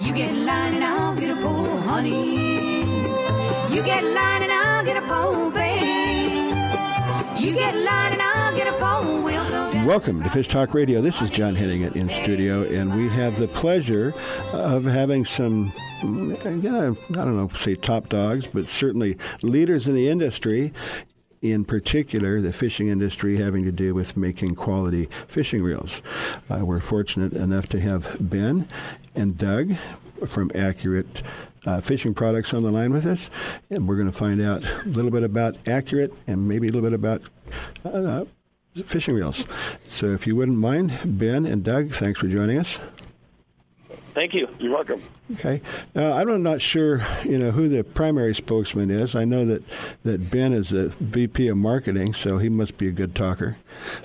You get in line and I'll get a pole, honey. You get in line and I'll get a pole, babe. You get in line and I'll get a pole. We'll go down. Welcome to Fish Talk Radio. This is John Hennigan in studio, and we have the pleasure of having some, I don't know, say top dogs, but certainly leaders in the industry. In particular, the fishing industry having to do with making quality fishing reels. We're fortunate enough to have Ben and Doug from Accurate Fishing Products on the line with us, and we're going to find out a little bit about Accurate and maybe a little bit about fishing reels. So if you wouldn't mind, Ben and Doug, thanks for joining us. Thank you. You're welcome. Okay. I'm not sure, who the primary spokesman is. I know that Ben is the VP of marketing, so he must be a good talker.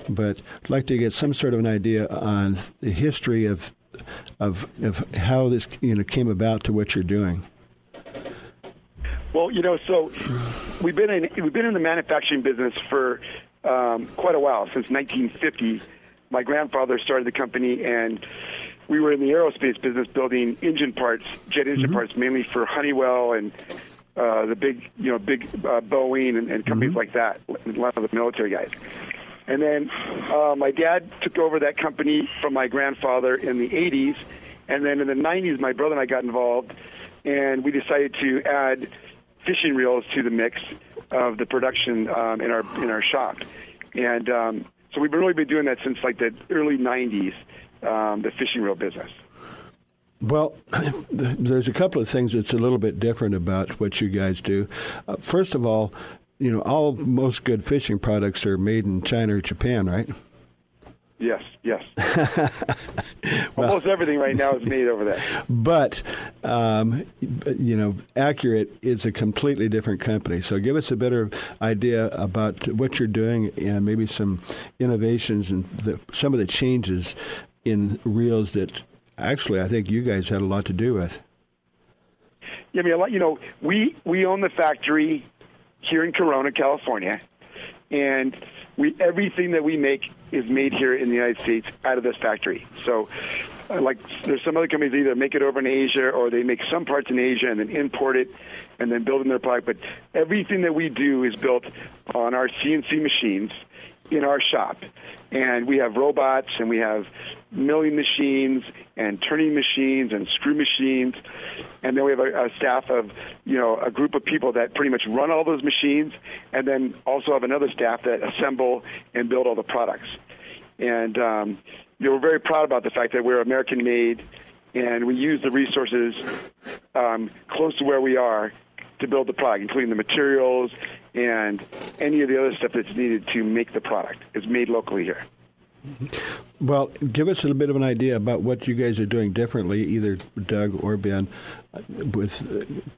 But I'd like to get some sort of an idea on the history of how this came about to what you're doing. Well, so we've been in the manufacturing business for quite a while, since 1950. My grandfather started the company, and we were in the aerospace business building engine parts, jet engine parts, mainly for Honeywell and the big Boeing and companies like that, a lot of the military guys. And then my dad took over that company from my grandfather in the 80s, and then in the 90s, my brother and I got involved, and we decided to add fishing reels to the mix of the production in our shop. And so we've really been doing that since like the early 90s. The fishing reel business. Well, there's a couple of things that's a little bit different about what you guys do. First of all, most good fishing products are made in China or Japan, right? Yes. Well, almost everything right now is made over there. But, Accurate is a completely different company. So give us a better idea about what you're doing and maybe some innovations and some of the changes in reels that actually I think you guys had a lot to do with. Yeah, I mean, we own the factory here in Corona, California, and everything that we make is made here in the United States out of this factory. So, there's some other companies that either make it over in Asia or they make some parts in Asia and then import it and then build in their product. But everything that we do is built on our CNC machines in our shop. And we have robots and we have milling machines and turning machines and screw machines. And then we have a staff of, a group of people that pretty much run all those machines, and then also have another staff that assemble and build all the products. And we're very proud about the fact that we're American-made, and we use the resources close to where we are to build the product, including the materials and any of the other stuff that's needed to make the product. It's made locally here. Well, give us a little bit of an idea about what you guys are doing differently, either Doug or Ben,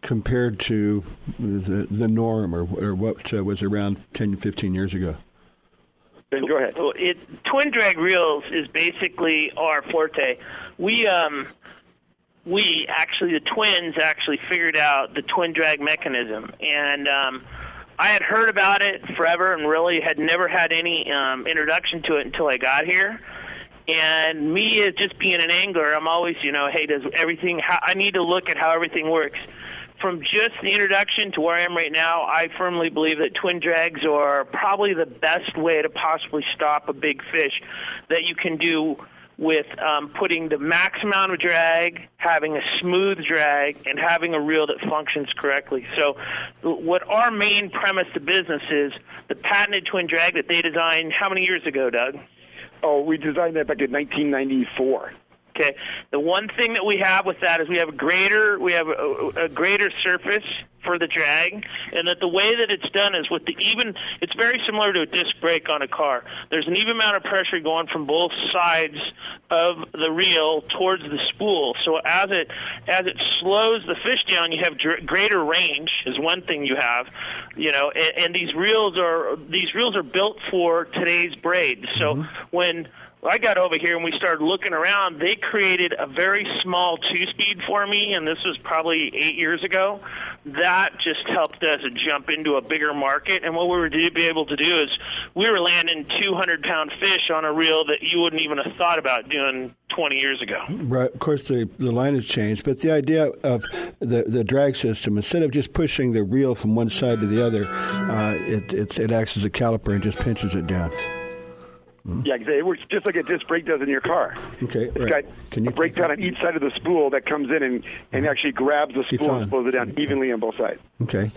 compared to the norm or what was around 10, 15 years ago. Ben, go ahead. Well, twin drag reels is basically our forte. We actually, the twins actually figured out the twin drag mechanism, and I had heard about it forever and really had never had any introduction to it until I got here. And me, as just being an angler, I'm always, hey, I need to look at how everything works. From just the introduction to where I am right now, I firmly believe that twin drags are probably the best way to possibly stop a big fish that you can do with putting the max amount of drag, having a smooth drag, and having a reel that functions correctly. So what our main premise to business is, the patented twin drag that they designed how many years ago, Doug? Oh, we designed that back in 1994. Okay. The one thing that we have with that is we have a greater surface for the drag, and that the way that it's done is with the even. It's very similar to a disc brake on a car. There's an even amount of pressure going from both sides of the reel towards the spool. So as it slows the fish down, you have greater range is one thing you have, you know. And these reels are built for today's braid. So when I got over here and we started looking around, they created a very small two-speed for me, and this was probably 8 years ago. That just helped us jump into a bigger market, and what we were to be able to do is we were landing 200-pound fish on a reel that you wouldn't even have thought about doing 20 years ago. Right. Of course, the line has changed, but the idea of the drag system, instead of just pushing the reel from one side to the other, it acts as a caliper and just pinches it down. Yeah, it works just like a disc brake does in your car. Okay, it's right. Can you brake down on each side of the spool that comes in and actually grabs the spool and pulls it down evenly on both sides. Okay.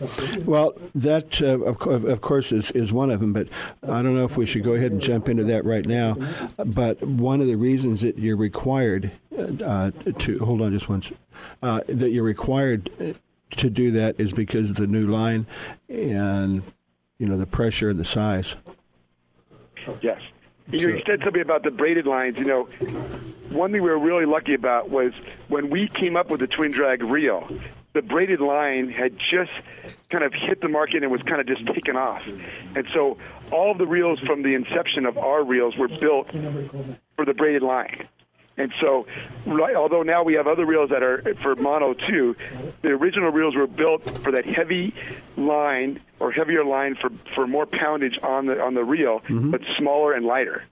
Well, that, of course, is one of them, but I don't know if we should go ahead and jump into that right now. But one of the reasons that you're required to – hold on just once that you're required to do that is because of the new line and, you know, the pressure and the size. Yes. You said something about the braided lines. You know, one thing we were really lucky about was when we came up with the twin drag reel, the braided line had just kind of hit the market and was kind of just taken off. And so all of the reels from the inception of our reels were built for the braided line. And so, although now we have other reels that are for mono too, the original reels were built for that heavy line or heavier line for more poundage on the reel, but smaller and lighter.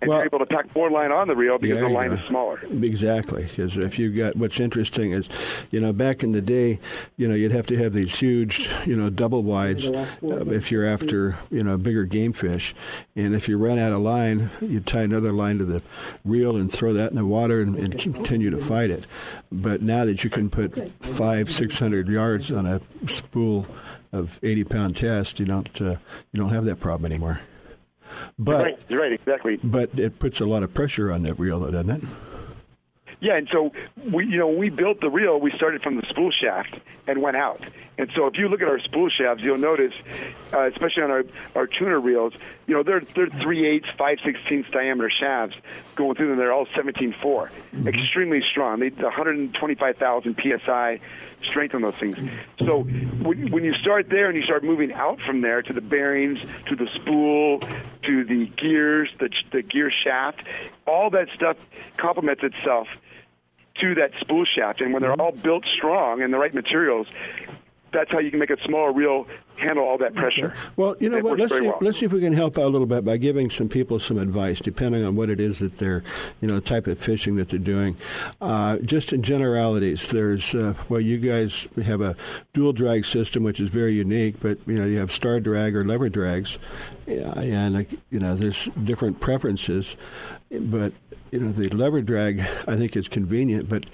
And well, you're able to pack more line on the reel because the line is smaller. Exactly, because if you got, what's interesting is, you know, back in the day, you know, you'd have to have these huge, you know, double wides if you're after, you know, bigger game fish, and if you run out of line, you tie another line to the reel and throw that in the water and continue to fight it. But now that you can put 500-600 yards on a spool of 80-pound test, you don't have that problem anymore. But right, exactly. But it puts a lot of pressure on that reel, though, doesn't it? Yeah, and so we built the reel. We started from the spool shaft and went out. And so if you look at our spool shafts, you'll notice, especially on our tuner reels, you know, they're 3/8, 5/16 diameter shafts going through them. They're all 17.4, extremely strong. They 125,000 psi strength on those things. So when you start there and you start moving out from there to the bearings, to the spool, to the gears, the gear shaft, all that stuff complements itself to that spool shaft. And when they're all built strong and the right materials, that's how you can make a smaller reel handle all that pressure. Well, you know what, let's see if we can help out a little bit by giving some people some advice, depending on what it is that they're, you know, the type of fishing that they're doing. Just in generalities, there's, well, you guys have a dual drag system, which is very unique, but, you know, you have star drag or lever drags, and, you know, there's different preferences, but, you know, the lever drag, I think, is convenient, but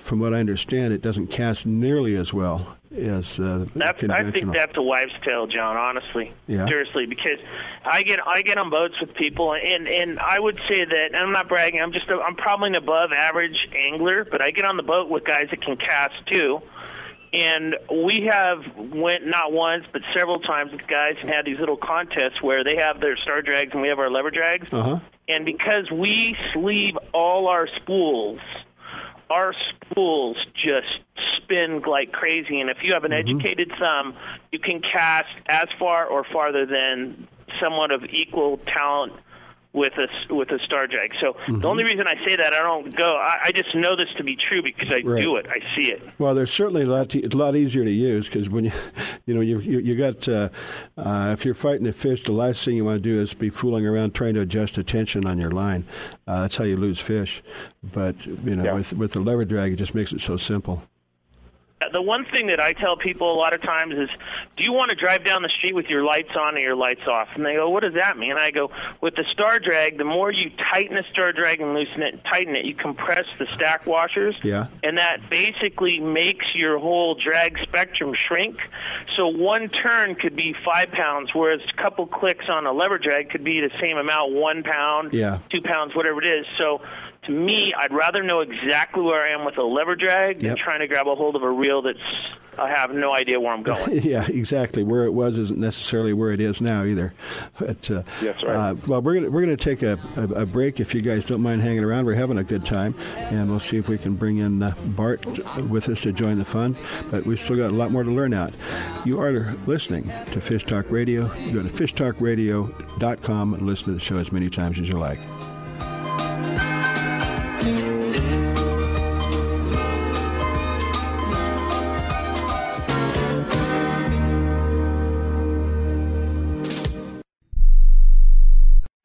from what I understand, it doesn't cast nearly as well. Yes, I think that's a wives' tale, John. Honestly, seriously, because I get on boats with people, and I would say that, and I'm not bragging. I'm probably an above average angler, but I get on the boat with guys that can cast too, and we have went not once but several times with guys and had these little contests where they have their star drags and we have our lever drags, and because we sleeve all our spools. Our spools just spin like crazy, and if you have an educated thumb, you can cast as far or farther than someone of equal talent with a star drag. So the only reason I say that, I just know this to be true because I do it. I see it. Well, they're certainly a lot easier to use because when you got if you're fighting a fish, the last thing you want to do is be fooling around trying to adjust the tension on your line. That's how you lose fish. But with the lever drag, it just makes it so simple. The one thing that I tell people a lot of times is, do you want to drive down the street with your lights on or your lights off? And they go, what does that mean? And I go, with the star drag, the more you tighten the star drag and loosen it and tighten it, you compress the stack washers, and that basically makes your whole drag spectrum shrink. So one turn could be 5 pounds, whereas a couple clicks on a lever drag could be the same amount, 1 pound, 2 pounds, whatever it is. So to me, I'd rather know exactly where I am with a lever drag than trying to grab a hold of a reel that's I have no idea where I'm going. Exactly. Where it was isn't necessarily where it is now either. But well, we're gonna take a break if you guys don't mind hanging around. We're having a good time, and we'll see if we can bring in Bart with us to join the fun. But we've still got a lot more to learn out. You are listening to Fish Talk Radio. Go to fishtalkradio.com and listen to the show as many times as you like.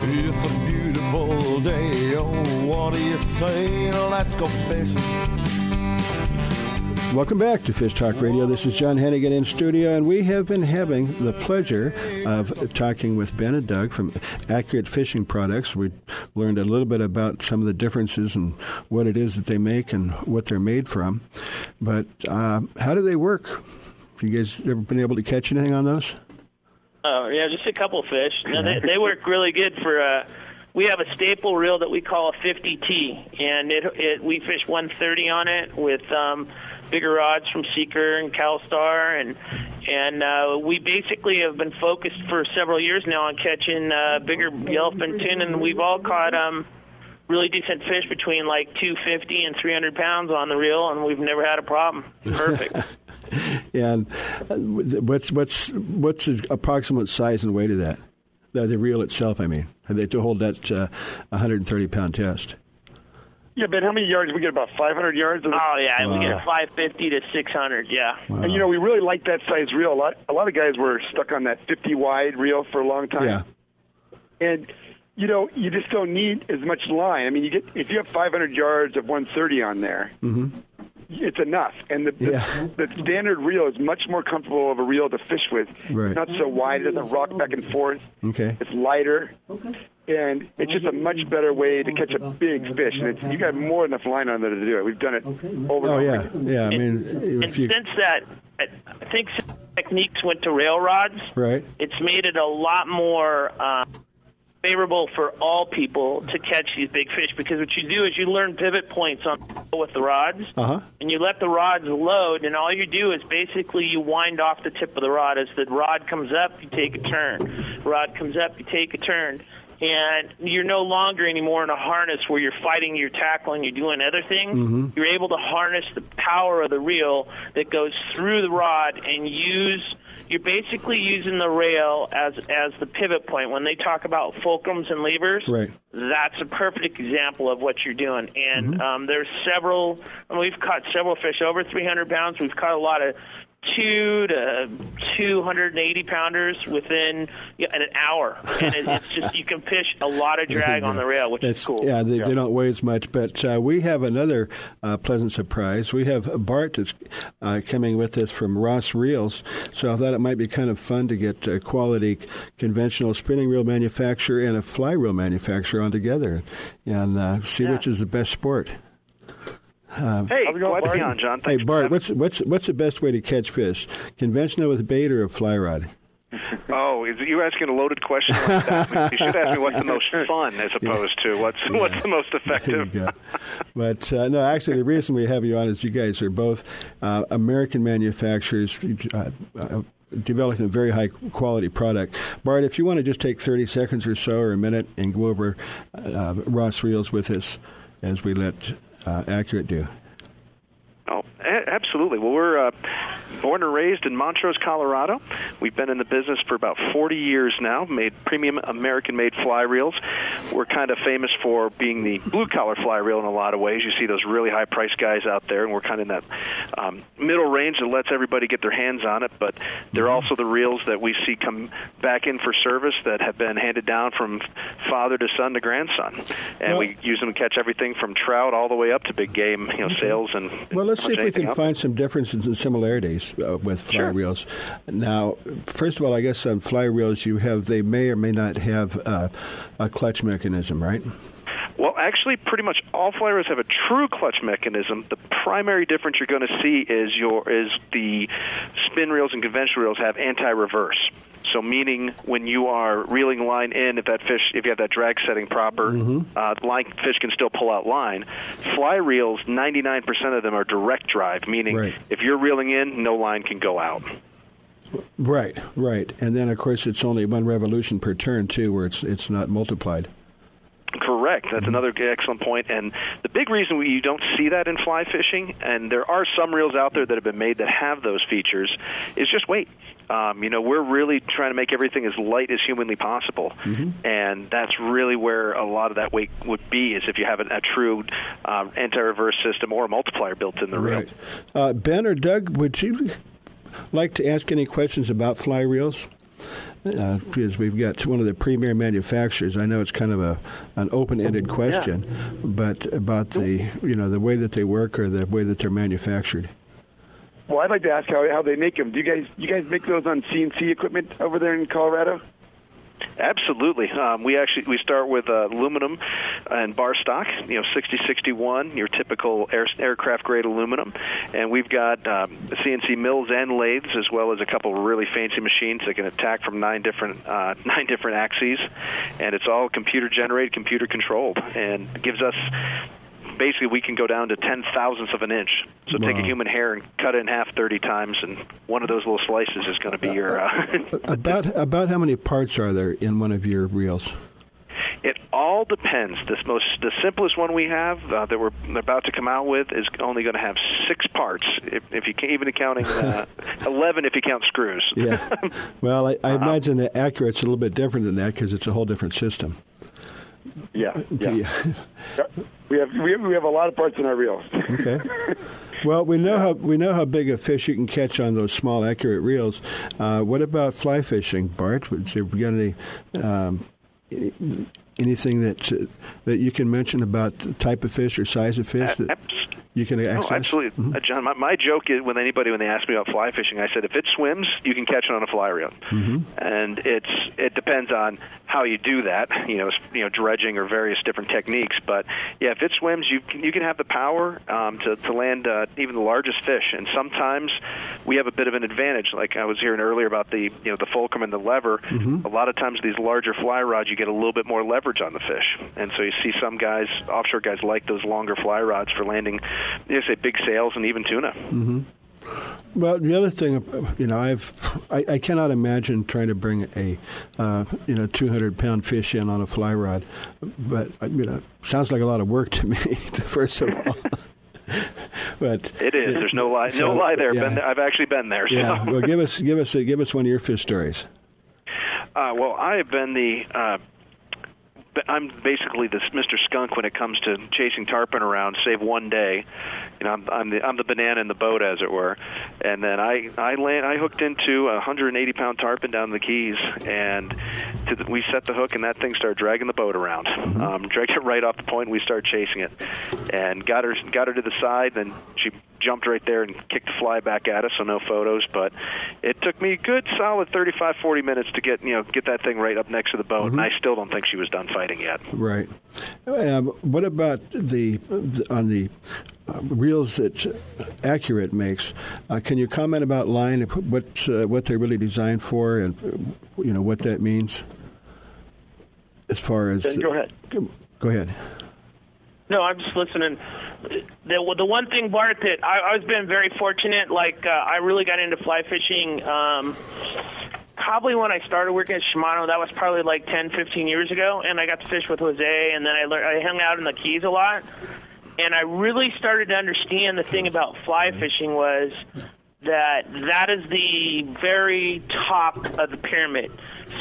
It's a beautiful day, oh, what do you say? Let's go fishing. Welcome back to Fish Talk Radio. This is John Hennigan in studio, and we have been having the pleasure of talking with Ben and Doug from Accurate Fishing Products. We learned a little bit about some of the differences and what it is that they make and what they're made from. But how do they work? You guys ever been able to catch anything on those? Yeah, just a couple fish. No, they work really good for. We have a staple reel that we call a 50T, and we fish 130 on it with bigger rods from Seeker and CalStar, and we basically have been focused for several years now on catching bigger yellowfin and tuna, and we've all caught really decent fish between like 250 and 300 pounds on the reel, and we've never had a problem. Perfect. And what's the approximate size and weight of that? The reel itself, I mean, to hold that 130-pound test. Yeah, Ben, how many yards? We get about 500 yards? We get 550 to 600, yeah. Wow. And, you know, we really like that size reel. A lot of guys were stuck on that 50-wide reel for a long time. Yeah. And, you know, you just don't need as much line. I mean, if you have 500 yards of 130 on there, it's enough. And the standard reel is much more comfortable of a reel to fish with. Right. It's not so wide. It doesn't rock back and forth. Okay. It's lighter. Okay. And it's just a much better way to catch a big fish. And you got more than enough line on there to do it. We've done it over and over. Yeah. I mean, since that, I think techniques went to rail rods. Right. It's made it a lot more favorable for all people to catch these big fish, because what you do is you learn pivot points with the rods, and you let the rods load, and all you do is basically you wind off the tip of the rod. As the rod comes up, you take a turn. Rod comes up, you take a turn. And you're no longer anymore in a harness where you're fighting, you're tackling, you're doing other things. Mm-hmm. You're able to harness the power of the reel that goes through the rod and you're basically using the rail as the pivot point. When they talk about fulcrums and levers, right, that's a perfect example of what you're doing. And there's several, and we've caught several fish over 300 pounds. We've caught a lot of 2 to 280 pounders within an hour, and it's just you can fish a lot of drag on the rail, which is cool. Yeah, they don't weigh as much. But we have another pleasant surprise. We have Bart that's coming with us from Ross Reels, so I thought it might be kind of fun to get a quality conventional spinning reel manufacturer and a fly reel manufacturer on together and see which is the best sport. Hey, how's it going, Bart? On, John. Hey, Bart, what's the best way to catch fish? Conventional with bait or a fly rod? Oh, you're asking a loaded question like that. You should ask me what's the most fun as opposed to what's the most effective. But, no, actually, the reason we have you on is you guys are both American manufacturers developing a very high-quality product. Bart, if you want to just take 30 seconds or so or a minute and go over Ross Reels with us as we let Accurate do. Oh, absolutely. Well, we're born and raised in Montrose, Colorado. We've been in the business for about 40 years now, made premium American-made fly reels. We're kind of famous for being the blue-collar fly reel in a lot of ways. You see those really high-priced guys out there, and we're kind of in that middle range that lets everybody get their hands on it, but they're also the reels that we see come back in for service that have been handed down from father to son to grandson. And we use them to catch everything from trout all the way up to big game, sales and let's see if we can find some differences and similarities with fly reels. Now, first of all, I guess on fly reels, they may or may not have a clutch mechanism, right? Well, actually, pretty much all fly reels have a true clutch mechanism. The primary difference you're going to see is the spin reels and conventional reels have anti-reverse. So meaning when you are reeling line in, if you have that drag setting proper, fish can still pull out line. Fly reels, 99% of them are direct drive, meaning if you're reeling in, no line can go out. Right. And then, of course, it's only one revolution per turn, too, where it's not multiplied. Correct. That's another excellent point. And the big reason you don't see that in fly fishing, and there are some reels out there that have been made that have those features, is just weight. We're really trying to make everything as light as humanly possible. And that's really where a lot of that weight would be, is if you have a true anti-reverse system or a multiplier built in the reel. Ben or Doug, would you like to ask any questions about fly reels? Because we've got one of the premier manufacturers. I know it's kind of an open-ended question, but about the way that they work or the way that they're manufactured. Well, I'd like to ask how they make them. Do you guys make those on CNC equipment over there in Colorado? Absolutely. We start with aluminum and bar stock, 6061, your typical aircraft grade aluminum, and we've got CNC mills and lathes, as well as a couple of really fancy machines that can attack from nine different axes, and it's all computer generated, computer controlled, and it gives us. Basically, we can go down to 10 thousandths of an inch. So take a human hair and cut it in half 30 times, and one of those little slices is going to be your... about how many parts are there in one of your reels? It all depends. The simplest one we have that we're about to come out with is only going to have 6 parts, if you can't even counting 11 if you count screws. Yeah. Well, I imagine that Accurate's a little bit different than that because it's a whole different system. Yeah. Yeah. We have a lot of parts in our reels. Okay. Well, we know how big a fish you can catch on those small Accurate reels. What about fly fishing, Bart? Would you got any anything that you can mention about the type of fish or size of fish that you can access? Oh, absolutely. Mm-hmm. John, my joke is when they ask me about fly fishing, I said, if it swims, you can catch it on a fly reel. Mm-hmm. And it depends on how you do that, dredging or various different techniques. But, yeah, if it swims, you can have the power to land even the largest fish. And sometimes we have a bit of an advantage. Like I was hearing earlier about the fulcrum and the lever. Mm-hmm. A lot of times these larger fly rods, you get a little bit more leverage on the fish. And so you see some guys, offshore guys, like those longer fly rods for landing, big sails and even tuna. Mm-hmm. Well, the other thing, I cannot imagine trying to bring a 200-pound fish in on a fly rod, but sounds like a lot of work to me. First of all, but it is. There's no lie there. Yeah. I've actually been there. So. Yeah. Well, give us one of your fish stories. Well, I have been I'm basically this Mr. Skunk when it comes to chasing tarpon around, save one day. I'm the banana in the boat, as it were. And then I hooked into a 180-pound tarpon down in the Keys, and we set the hook, and that thing started dragging the boat around. Mm-hmm. Dragged it right off the point, and we started chasing it. And got her to the side, and she jumped right there and kicked the fly back at us, so no photos. But it took me a good solid 35, 40 minutes to get that thing right up next to the boat, mm-hmm. and I still don't think she was done fighting yet. Right. What about on the reels that Accurate makes? Can you comment about line, what they're really designed for, and what that means as far as... Go ahead. Go ahead. No, I'm just listening. The one thing, Bart, that I've been very fortunate, I really got into fly fishing probably when I started working at Shimano. That was probably 10, 15 years ago, and I got to fish with Jose, and then I hung out in the Keys a lot. And I really started to understand the thing about fly fishing was that is the very top of the pyramid.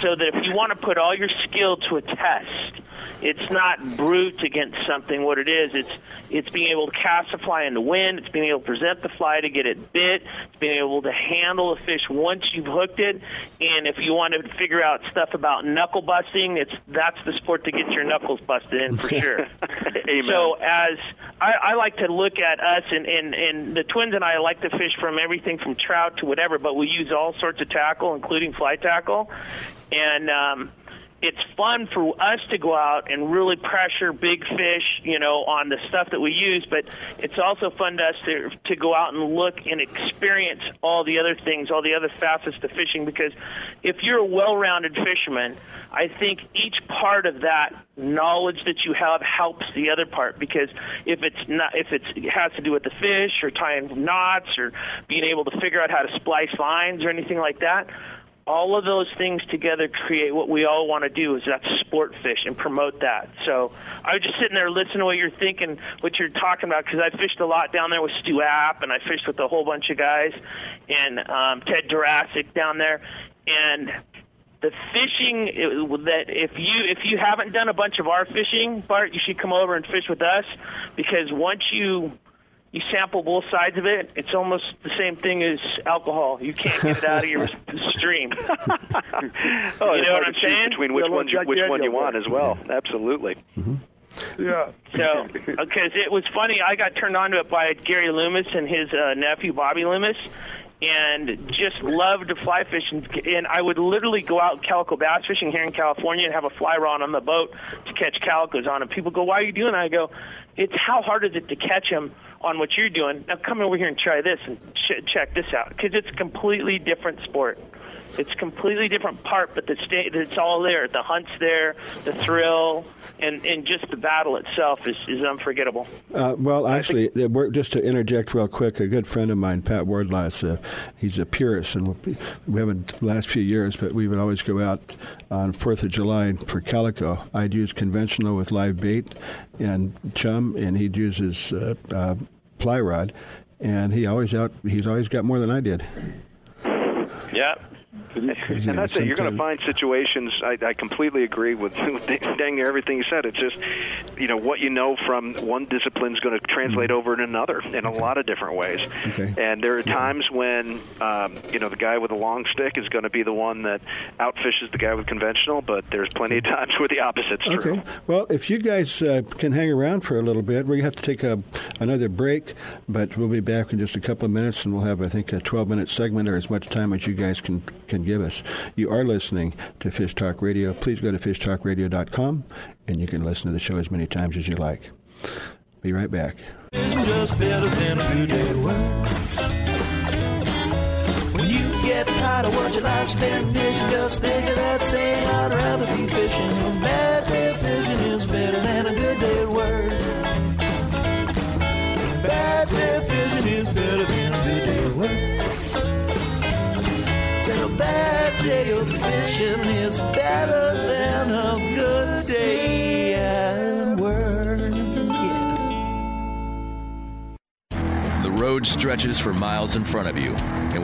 So that if you want to put all your skill to a test, it's not brute against something. What it is, it's being able to cast a fly in the wind. It's being able to present the fly to get it bit. It's being able to handle a fish once you've hooked it. And if you want to figure out stuff about knuckle busting, that's the sport to get your knuckles busted in for sure. Amen. So as I like to look at us and the twins and I like to fish from everything from trout to whatever, but we use all sorts of tackle, including fly tackle. And it's fun for us to go out and really pressure big fish, on the stuff that we use. But it's also fun to us to go out and look and experience all the other things, all the other facets to fishing. Because if you're a well-rounded fisherman, I think each part of that knowledge that you have helps the other part. Because if it has to do with the fish or tying knots or being able to figure out how to splice lines or anything like that. All of those things together create what we all want to do, is that's sport fish and promote that. So I was just sitting there listening to what you're thinking, what you're talking about, because I fished a lot down there with Stu App, and I fished with a whole bunch of guys, and Ted Jurassic down there. And the fishing that if you haven't done a bunch of our fishing, Bart, you should come over and fish with us, because once you sample both sides of it, it's almost the same thing as alcohol. You can't get it out of your stream. Oh, you know what I'm saying? Between which one you want as well. Absolutely. Mm-hmm. Yeah. So, because it was funny, I got turned on to it by Gary Loomis and his nephew, Bobby Loomis, and just loved to fly fish. And I would literally go out calico bass fishing here in California and have a fly rod on the boat to catch calicos on them. People go, why are you doing that? I go, it's how hard is it to catch them on what you're doing. Now come over here and try this and check this out, because it's a completely different sport. It's a completely different part, but it's all there. The hunt's there, the thrill, and just the battle itself is unforgettable. Well, actually, just to interject real quick, a good friend of mine, Pat Wardlaw, he's a purist, and we haven't last few years, but we would always go out on 4th of July for calico. I'd use conventional with live bait and chum, and he'd use his ply rod, and he's always got more than I did. Yeah. And that's it. You're going to find situations. I completely agree with dang near everything you said. It's just, what from one discipline is going to translate over to another in a lot of different ways. Okay. And there are times when, the guy with a long stick is going to be the one that outfishes the guy with conventional, but there's plenty of times where the opposite's true. Okay. Well, if you guys can hang around for a little bit, we're going to have to take another break, but we'll be back in just a couple of minutes, and we'll have, I think, a 12-minute segment or as much time as you guys can give us. You are listening to Fish Talk Radio. Please go to fishtalkradio.com, and you can listen to the show as many times as you like. Be right back. Just better than a good day work. When you get tired of what your life's been, just think of that saying, I'd rather be fishing. A bad day of fishing is better than a good day at work. A bad day of fishing is better than a good day at work. A bad day of fishing is better than a good day at work. Yeah. The road stretches for miles in front of you, and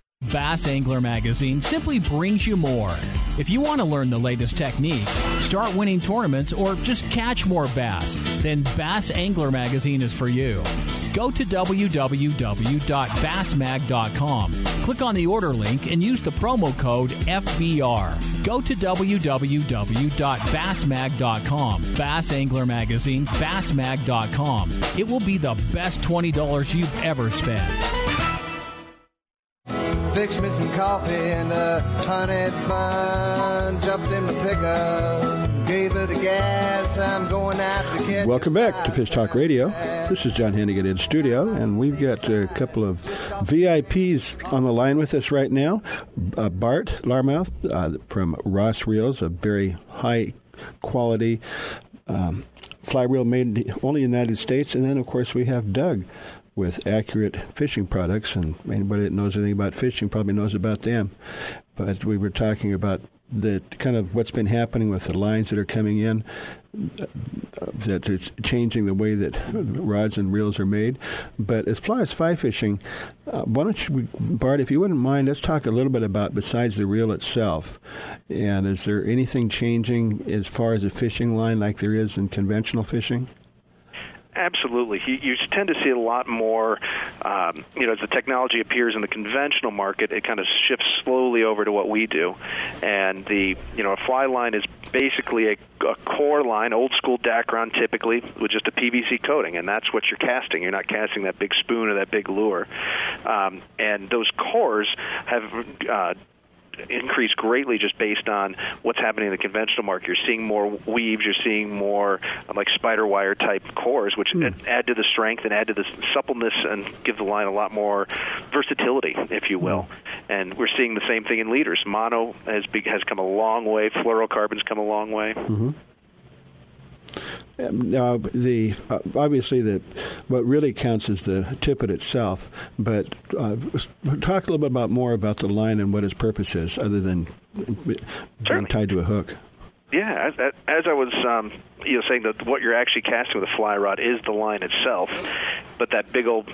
Bass Angler Magazine simply brings you more. If you want to learn the latest technique, start winning tournaments, or just catch more bass, then Bass Angler Magazine is for you. Go to www.bassmag.com, click on the order link, and use the promo code FBR. Go to www.bassmag.com, Bass Angler Magazine, bassmag.com. It will be the best $20 you've ever spent. Fixed me some coffee and a honey bun. Jumped in my pickup, gave her the gas. I'm going out to get. Welcome back to Fish Talk Radio. This is John Hannigan in studio, and we've got a couple of VIPs on the line with us right now. Bart Larmouth from Ross Reels, a very high quality flywheel made only in the United States. And then, of course, we have Doug with Accurate Fishing Products. And anybody that knows anything about fishing probably knows about them. But we were talking about the kind of what's been happening with the lines that are coming in, that it's changing the way that rods and reels are made. But as far as fly fishing, why don't you, Bart, if you wouldn't mind, let's talk a little bit about besides the reel itself. And is there anything changing as far as a fishing line like there is in conventional fishing? Absolutely. You tend to see a lot more, as the technology appears in the conventional market, it kind of shifts slowly over to what we do. And a fly line is basically a core line, old school Dacron typically, with just a PVC coating, and that's what you're casting. You're not casting that big spoon or that big lure. And those cores have increase greatly just based on what's happening in the conventional market. You're seeing more weaves, you're seeing more like spider wire type cores, which add to the strength and add to the suppleness and give the line a lot more versatility, if you will. And we're seeing the same thing in leaders. Mono has come a long way. Fluorocarbons come a long way. Mm-hmm. Now, what really counts is the tippet itself, but talk a little bit more about the line and what its purpose is, other than being tied to a hook. Yeah, as I was saying, that what you're actually casting with a fly rod is the line itself, but that big old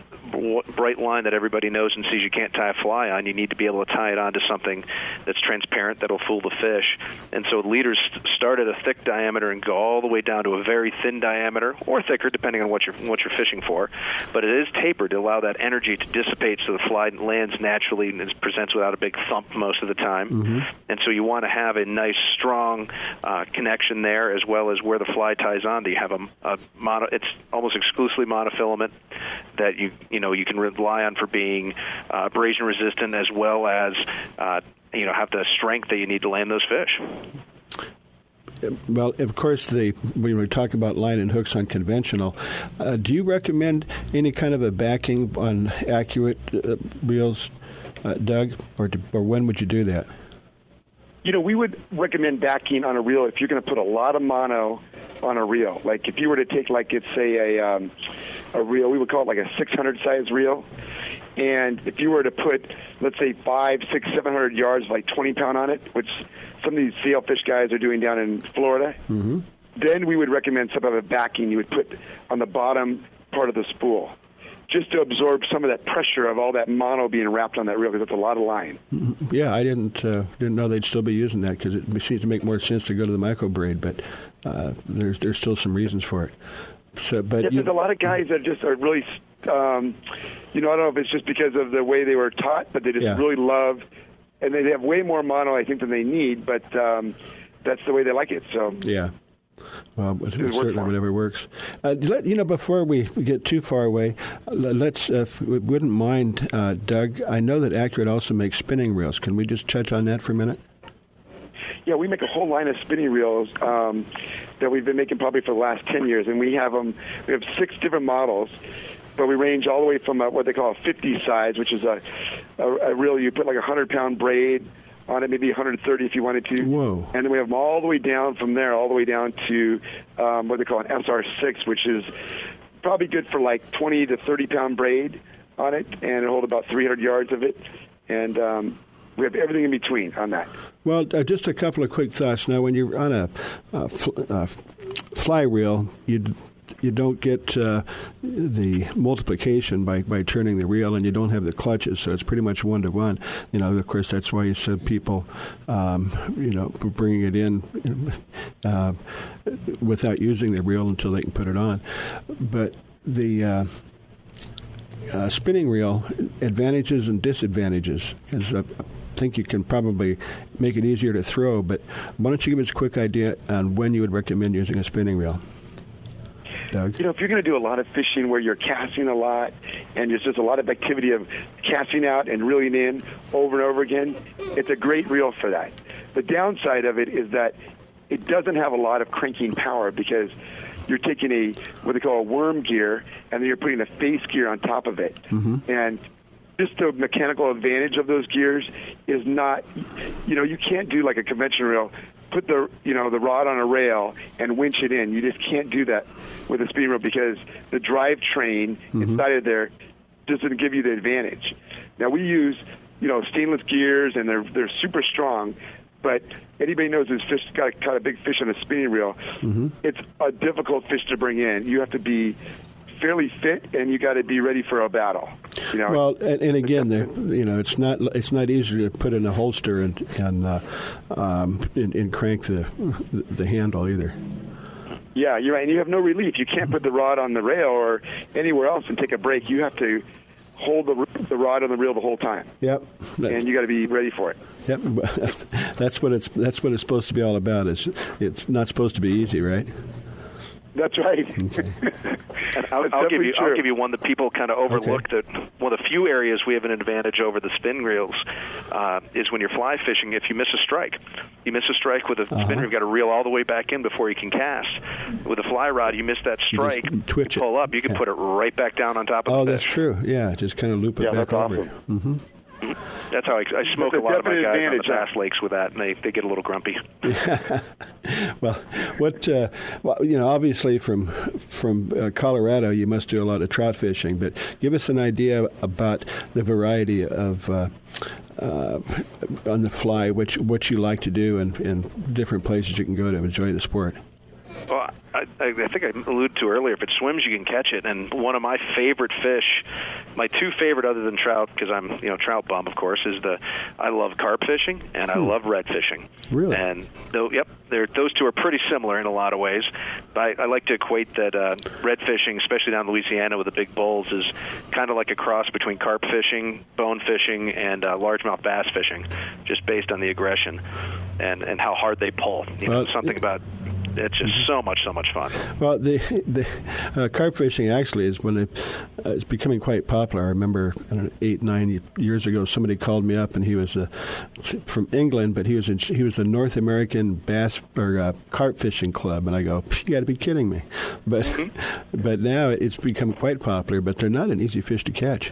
bright line that everybody knows and sees you can't tie a fly on, you need to be able to tie it onto something that's transparent that'll fool the fish. And so leaders start at a thick diameter and go all the way down to a very thin diameter, or thicker depending on what you're fishing for, but it is tapered to allow that energy to dissipate so the fly lands naturally and presents without a big thump most of the time. Mm-hmm. And so you want to have a nice, strong connection there, as well as where the fly ties on. You have it's almost exclusively monofilament that you can rely on for being abrasion resistant, as well as have the strength that you need to land those fish. Well, of course, when we talk about line and hooks on conventional, do you recommend any kind of a backing on Accurate reels, Doug, or when would you do that? We would recommend backing on a reel if you're going to put a lot of mono on a reel. Like if you were to take, a reel, we would call it like a 600 size reel. And if you were to put, let's say, 500, 600, 700 yards of like 20 pound on it, which some of these sailfish guys are doing down in Florida, mm-hmm. then we would recommend some of a backing you would put on the bottom part of the spool, just to absorb some of that pressure of all that mono being wrapped on that reel, because that's a lot of line. Yeah, I didn't know they'd still be using that, because it seems to make more sense to go to the micro braid, but there's still some reasons for it. So, but there's a lot of guys that just are really, I don't know if it's just because of the way they were taught, but they just really love, and they have way more mono, I think, than they need, but that's the way they like it. So yeah. Well, certainly whatever works. Before we get too far away, let's, if we wouldn't mind, Doug, I know that Accurate also makes spinning reels. Can we just touch on that for a minute? Yeah, we make a whole line of spinning reels that we've been making probably for the last 10 years, and we have them. We have 6 different models, but we range all the way from what they call a 50 size, which is a reel you put like a 100-pound braid on it, maybe 130 if you wanted to. Whoa. And then we have them all the way down from there, all the way down to what they call an SR6, which is probably good for like 20 to 30-pound braid on it, and it'll hold about 300 yards of it. And we have everything in between on that. Well, just a couple of quick thoughts. Now, when you're on a fly reel, you don't get the multiplication by turning the reel, and you don't have the clutches, so it's pretty much 1-to-1. Of course, that's why you said people, bringing it in without using the reel until they can put it on. But the spinning reel, advantages and disadvantages, is I think you can probably make it easier to throw, but why don't you give us a quick idea on when you would recommend using a spinning reel? Doug? If you're going to do a lot of fishing where you're casting a lot and there's just a lot of activity of casting out and reeling in over and over again, it's a great reel for that. The downside of it is that it doesn't have a lot of cranking power, because you're taking what they call a worm gear, and then you're putting a face gear on top of it. Mm-hmm. And just the mechanical advantage of those gears is not, you know, you can't do like a convention reel, put the, you know, the rod on a rail and winch it in. You just can't do that with a spinning reel because the drivetrain inside of there doesn't give you the advantage. Now, we use, you know, stainless gears, and they're super strong, but anybody knows who's fish got to cut a big fish on a spinning reel. It's a difficult fish to bring in. You have to be fairly fit, and you got to be ready for a battle. You know? Well, and again, you know, it's not easy to put in a holster and crank the handle either. Yeah, you're right. And you have no relief. You can't put the rod on the rail or anywhere else and take a break. You have to hold the rod on the reel the whole time. Yep. And you got to be ready for it. Yep. That's what it's supposed to be all about. It's not supposed to be easy, right? That's right. Okay. I'll give you one that people kind of overlook. Okay. That one of the few areas we have an advantage over the spin reels is when you're fly fishing. If you miss a strike, with a spin reel, you've got to reel all the way back in before you can cast. With a fly rod, you miss that strike, you twitch you pull it up, you can put it right back down on top of the fish. That's true. Yeah, just kind of loop it back over. Awesome. That's how I smoke a lot of my guys on the bass lakes with that, and they get a little grumpy. Well, you know, obviously from Colorado, you must do a lot of trout fishing, but give us an idea about the variety of on the fly, what you like to do, and different places you can go to enjoy the sport. Well, I think I alluded to earlier, if it swims, you can catch it. And one of my favorite fish, my two favorite other than trout, because I'm, you know, trout bum, of course, is I love carp fishing and I love red fishing. Really? And those two are pretty similar in a lot of ways. But I like to equate that red fishing, especially down in Louisiana with the big bulls, is kind of like a cross between carp fishing, bone fishing, and largemouth bass fishing, just based on the aggression and how hard they pull. You know, it's just so much fun. Well, the carp fishing actually is when it's becoming quite popular. I remember 8-9 years ago, somebody called me up, and he was from England, but he was a North American bass or carp fishing club, and I go, you got to be kidding me! But but now it's become quite popular. But they're not an easy fish to catch.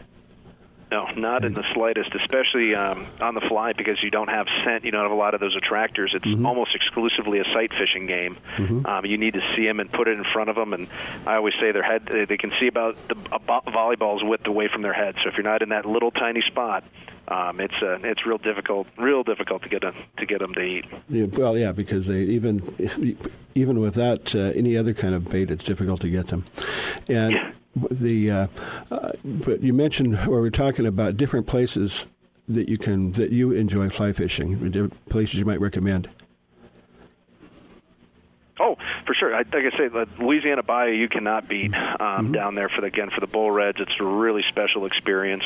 No, not in the slightest, especially on the fly, because you don't have scent. You don't have a lot of those attractors. It's almost exclusively a sight fishing game. You need to see them and put it in front of them. And I always say they can see about a volleyball's width away from their head. So if you're not in that little tiny spot, it's real difficult to get them to eat. Yeah, well, yeah, because they even without any other kind of bait, it's difficult to get them. And but you mentioned, or we're talking about different places that you enjoy fly fishing, different places you might recommend. Oh, for sure. Like I say, Louisiana Bayou, you cannot beat down there for the bull reds. It's a really special experience,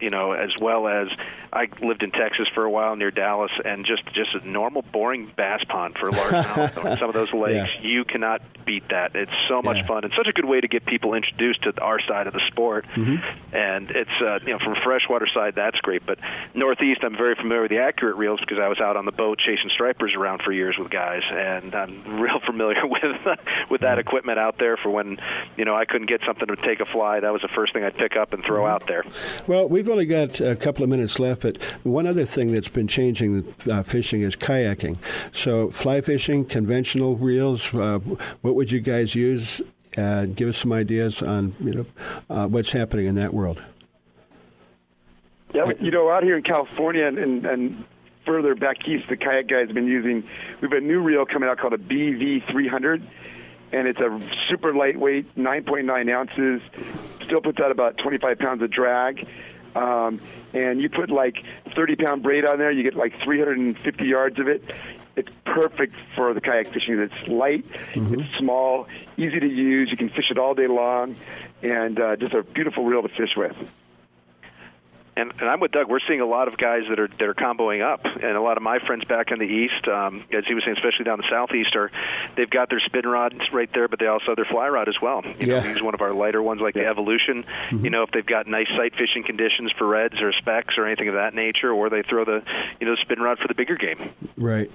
you know, as well as I lived in Texas for a while near Dallas, and just a normal, boring bass pond for a large amount. Some of those lakes, you cannot beat that. It's so much fun. It's such a good way to get people introduced to our side of the sport. And it's, you know, from freshwater side, that's great. But Northeast, I'm very familiar with the Accurate reels because I was out on the boat chasing stripers around for years with guys, and I'm real familiar with that equipment out there for when, you know, I couldn't get something to take a fly. That was the first thing I'd pick up and throw out there. Well, we've only got a couple of minutes left, but one other thing that's been changing fishing is kayaking. So fly fishing, conventional reels, what would you guys use? Give us some ideas on, you know, what's happening in that world. Yeah, you know, out here in California and further back east, the kayak guys have been using, we've got a new reel coming out called a BV300, and it's a super lightweight, 9.9 ounces, still puts out about 25 pounds of drag, and you put like 30-pound braid on there, you get like 350 yards of it. It's perfect for the kayak fishing. It's light, it's small, easy to use, you can fish it all day long, and just a beautiful reel to fish with. And I'm with Doug. We're seeing a lot of guys that are comboing up, and a lot of my friends back in the east, as he was saying, especially down the southeast, they've got their spin rods right there, but they also have their fly rod as well. You know, use one of our lighter ones like the Evolution. You know, if they've got nice sight fishing conditions for reds or specks or anything of that nature, or they throw the spin rod for the bigger game. Right.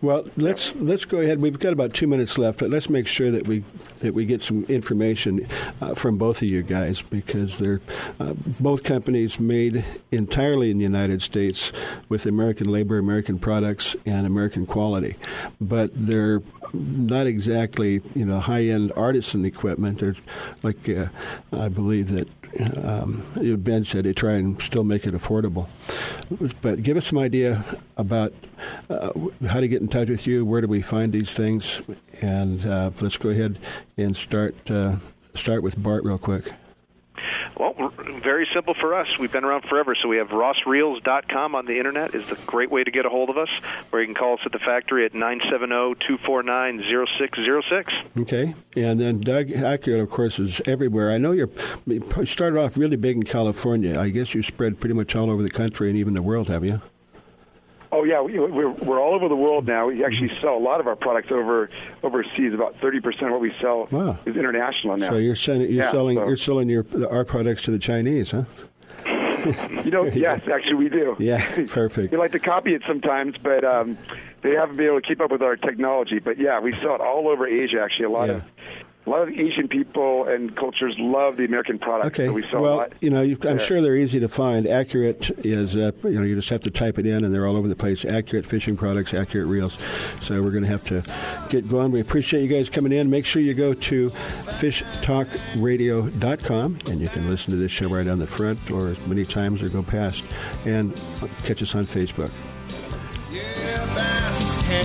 Well, let's go ahead. We've got about 2 minutes left, but let's make sure that we get some information from both of you guys, because they're both companies made entirely in the United States with American labor, American products, and American quality. But they're not exactly, you know, high-end artisan equipment. They're like I believe that Ben said they try and still make it affordable. But give us some idea about how to get in touch with you, where do we find these things, and let's go ahead and start with Bart real quick. Well, very simple for us. We've been around forever, so we have rossreels.com on the Internet is the great way to get a hold of us, or you can call us at the factory at 970-249-0606. Okay. And then Doug, Accurate, of course, is everywhere. I know you started off really big in California. I guess you spread pretty much all over the country and even the world, have you? Oh, yeah, we're all over the world now. We actually sell a lot of our products overseas. About 30% of what we sell is international now. So you're selling our products to the Chinese, huh? You know, yes, actually we do. Yeah, perfect. We like to copy it sometimes, but they haven't been able to keep up with our technology. But yeah, we sell it all over Asia. Actually, a lot of Asian people and cultures love the American product. Okay. So we sell a lot. You know, I'm sure they're easy to find. Accurate is, you know, you just have to type it in, and they're all over the place. Accurate Fishing Products, Accurate Reels. So we're going to have to get going. We appreciate you guys coming in. Make sure you go to fishtalkradio.com, and you can listen to this show right on the front or as many times or go past, and catch us on Facebook. Yeah, basses can.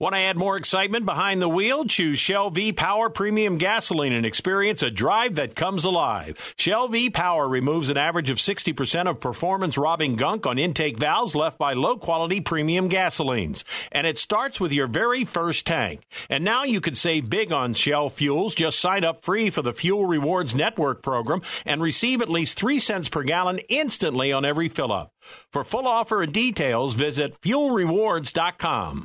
Want to add more excitement behind the wheel? Choose Shell V-Power Premium Gasoline and experience a drive that comes alive. Shell V-Power removes an average of 60% of performance-robbing gunk on intake valves left by low-quality premium gasolines. And it starts with your very first tank. And now you can save big on Shell fuels. Just sign up free for the Fuel Rewards Network program and receive at least 3 cents per gallon instantly on every fill-up. For full offer and details, visit fuelrewards.com.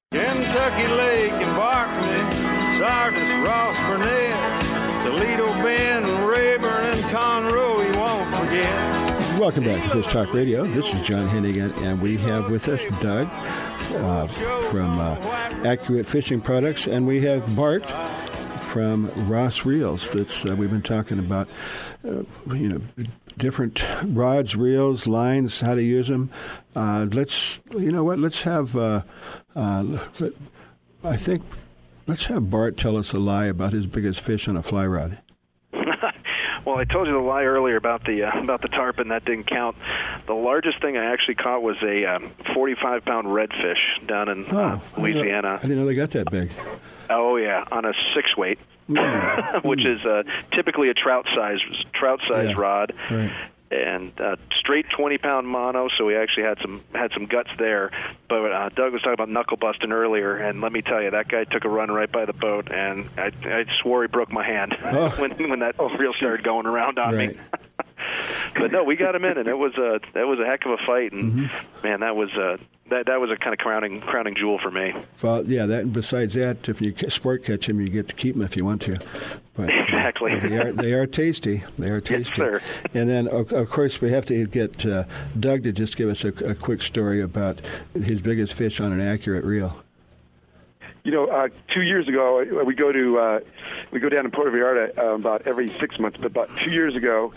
Kentucky Lake and Barkley. Sardis, Ross, Burnett, Toledo, Ben, Rayburn, and Conroe, he won't forget. Welcome back to Fish Talk Radio. This is John Hennigan, and we have with us Doug from Accurate Fishing Products, and we have Bart from Ross Reels. That's we've been talking about, different rods, reels, lines, how to use them. Let's have Bart tell us a lie about his biggest fish on a fly rod. Well, I told you the lie earlier about the tarpon. That didn't count. The largest thing I actually caught was a 45-pound redfish down in Louisiana. I didn't know they got that big. Oh yeah, on a 6-weight, which is typically a trout size rod, right. And straight 20-pound mono. So we actually had some guts there. But Doug was talking about knuckle busting earlier, and let me tell you, that guy took a run right by the boat, and I swore he broke my hand when that reel started going around on right. me. But no, we got him in, and it was a heck of a fight, and man, that was a kind of crowning jewel for me. Well, yeah, that, and besides that, if you sport catch them, you get to keep them if you want to. But, exactly. They are tasty. They are tasty. Yes, sir. And then, of course, we have to get Doug to just give us a quick story about his biggest fish on an accurate reel. 2 years ago, we go down to Puerto Vallarta about every 6 months. But about 2 years ago,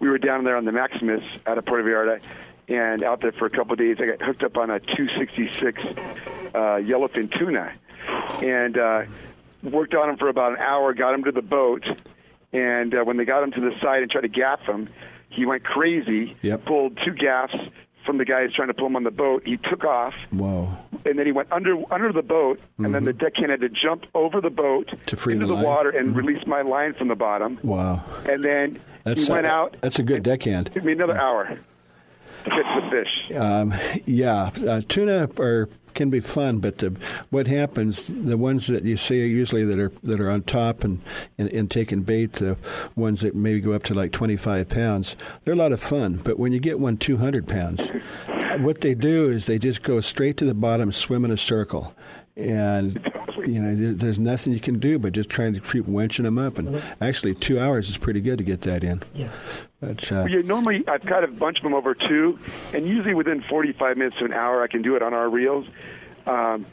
we were down there on the Maximus out of Puerto Vallarta, and out there for a couple of days, I got hooked up on a 266 yellowfin tuna, and worked on him for about an hour, got him to the boat, and when they got him to the side and tried to gaff him, he went crazy, yep. Pulled two gaffs from the guys trying to pull him on the boat. He took off. Whoa. And then he went under the boat, and then the deckhand had to jump over the boat to free into the water and release my line from the bottom. Wow. And then he went out. That's a good deckhand. It took me another hour to catch the fish. Tuna can be fun, but what happens, the ones that you see usually that are on top and taking bait, the ones that maybe go up to like 25 pounds, they're a lot of fun. But when you get one 200 pounds, what they do is they just go straight to the bottom, swim in a circle. And, there's nothing you can do but just trying to keep winching them up. And actually, 2 hours is pretty good to get that in. Yeah. But, normally, I've got a bunch of them over two, and usually within 45 minutes to an hour, I can do it on our reels. And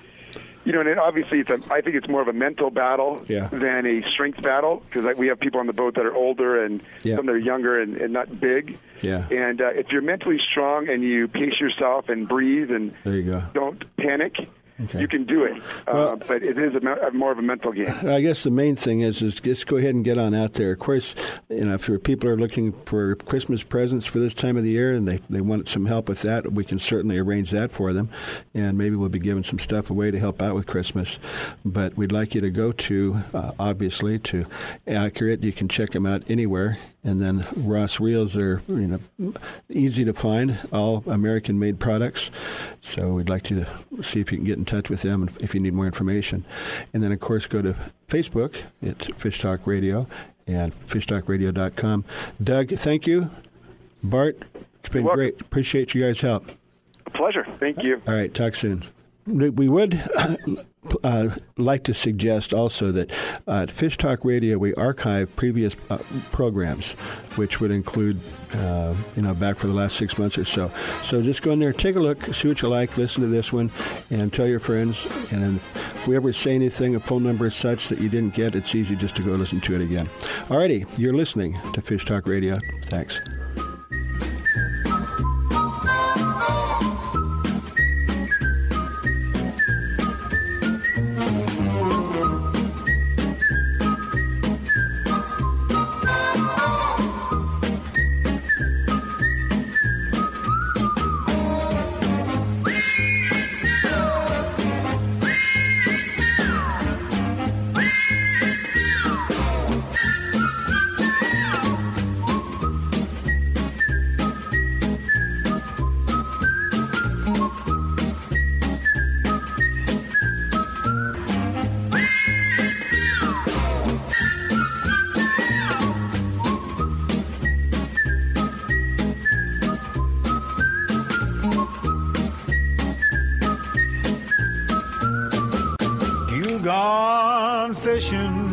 obviously, I think it's more of a mental battle than a strength battle, because we have people on the boat that are older and some that are younger and not big. Yeah. And if you're mentally strong and you pace yourself and breathe and there you go. Don't panic, okay. You can do it, but it is more of a mental game. I guess the main thing is just go ahead and get on out there. Of course, if people are looking for Christmas presents for this time of the year and they want some help with that, we can certainly arrange that for them, and maybe we'll be giving some stuff away to help out with Christmas. But we'd like you to go to, obviously, to Accurate. You can check them out anywhere. And then Ross Reels are easy to find, all American-made products. So we'd like you to see if you can get in touch with them if you need more information. And then, of course, go to Facebook. It's Fish Talk Radio and fishtalkradio.com. Doug, thank you. Bart, it's been great. Appreciate you guys' help. A pleasure. Thank you. All right. Talk soon. We would like to suggest also that at Fish Talk Radio we archive previous programs, which would include back for the last 6 months or so. So just go in there, take a look, see what you like, listen to this one, and tell your friends. And if we ever say anything, a phone number is such that you didn't get, it's easy just to go listen to it again. Alrighty, you're listening to Fish Talk Radio. Thanks. fishing.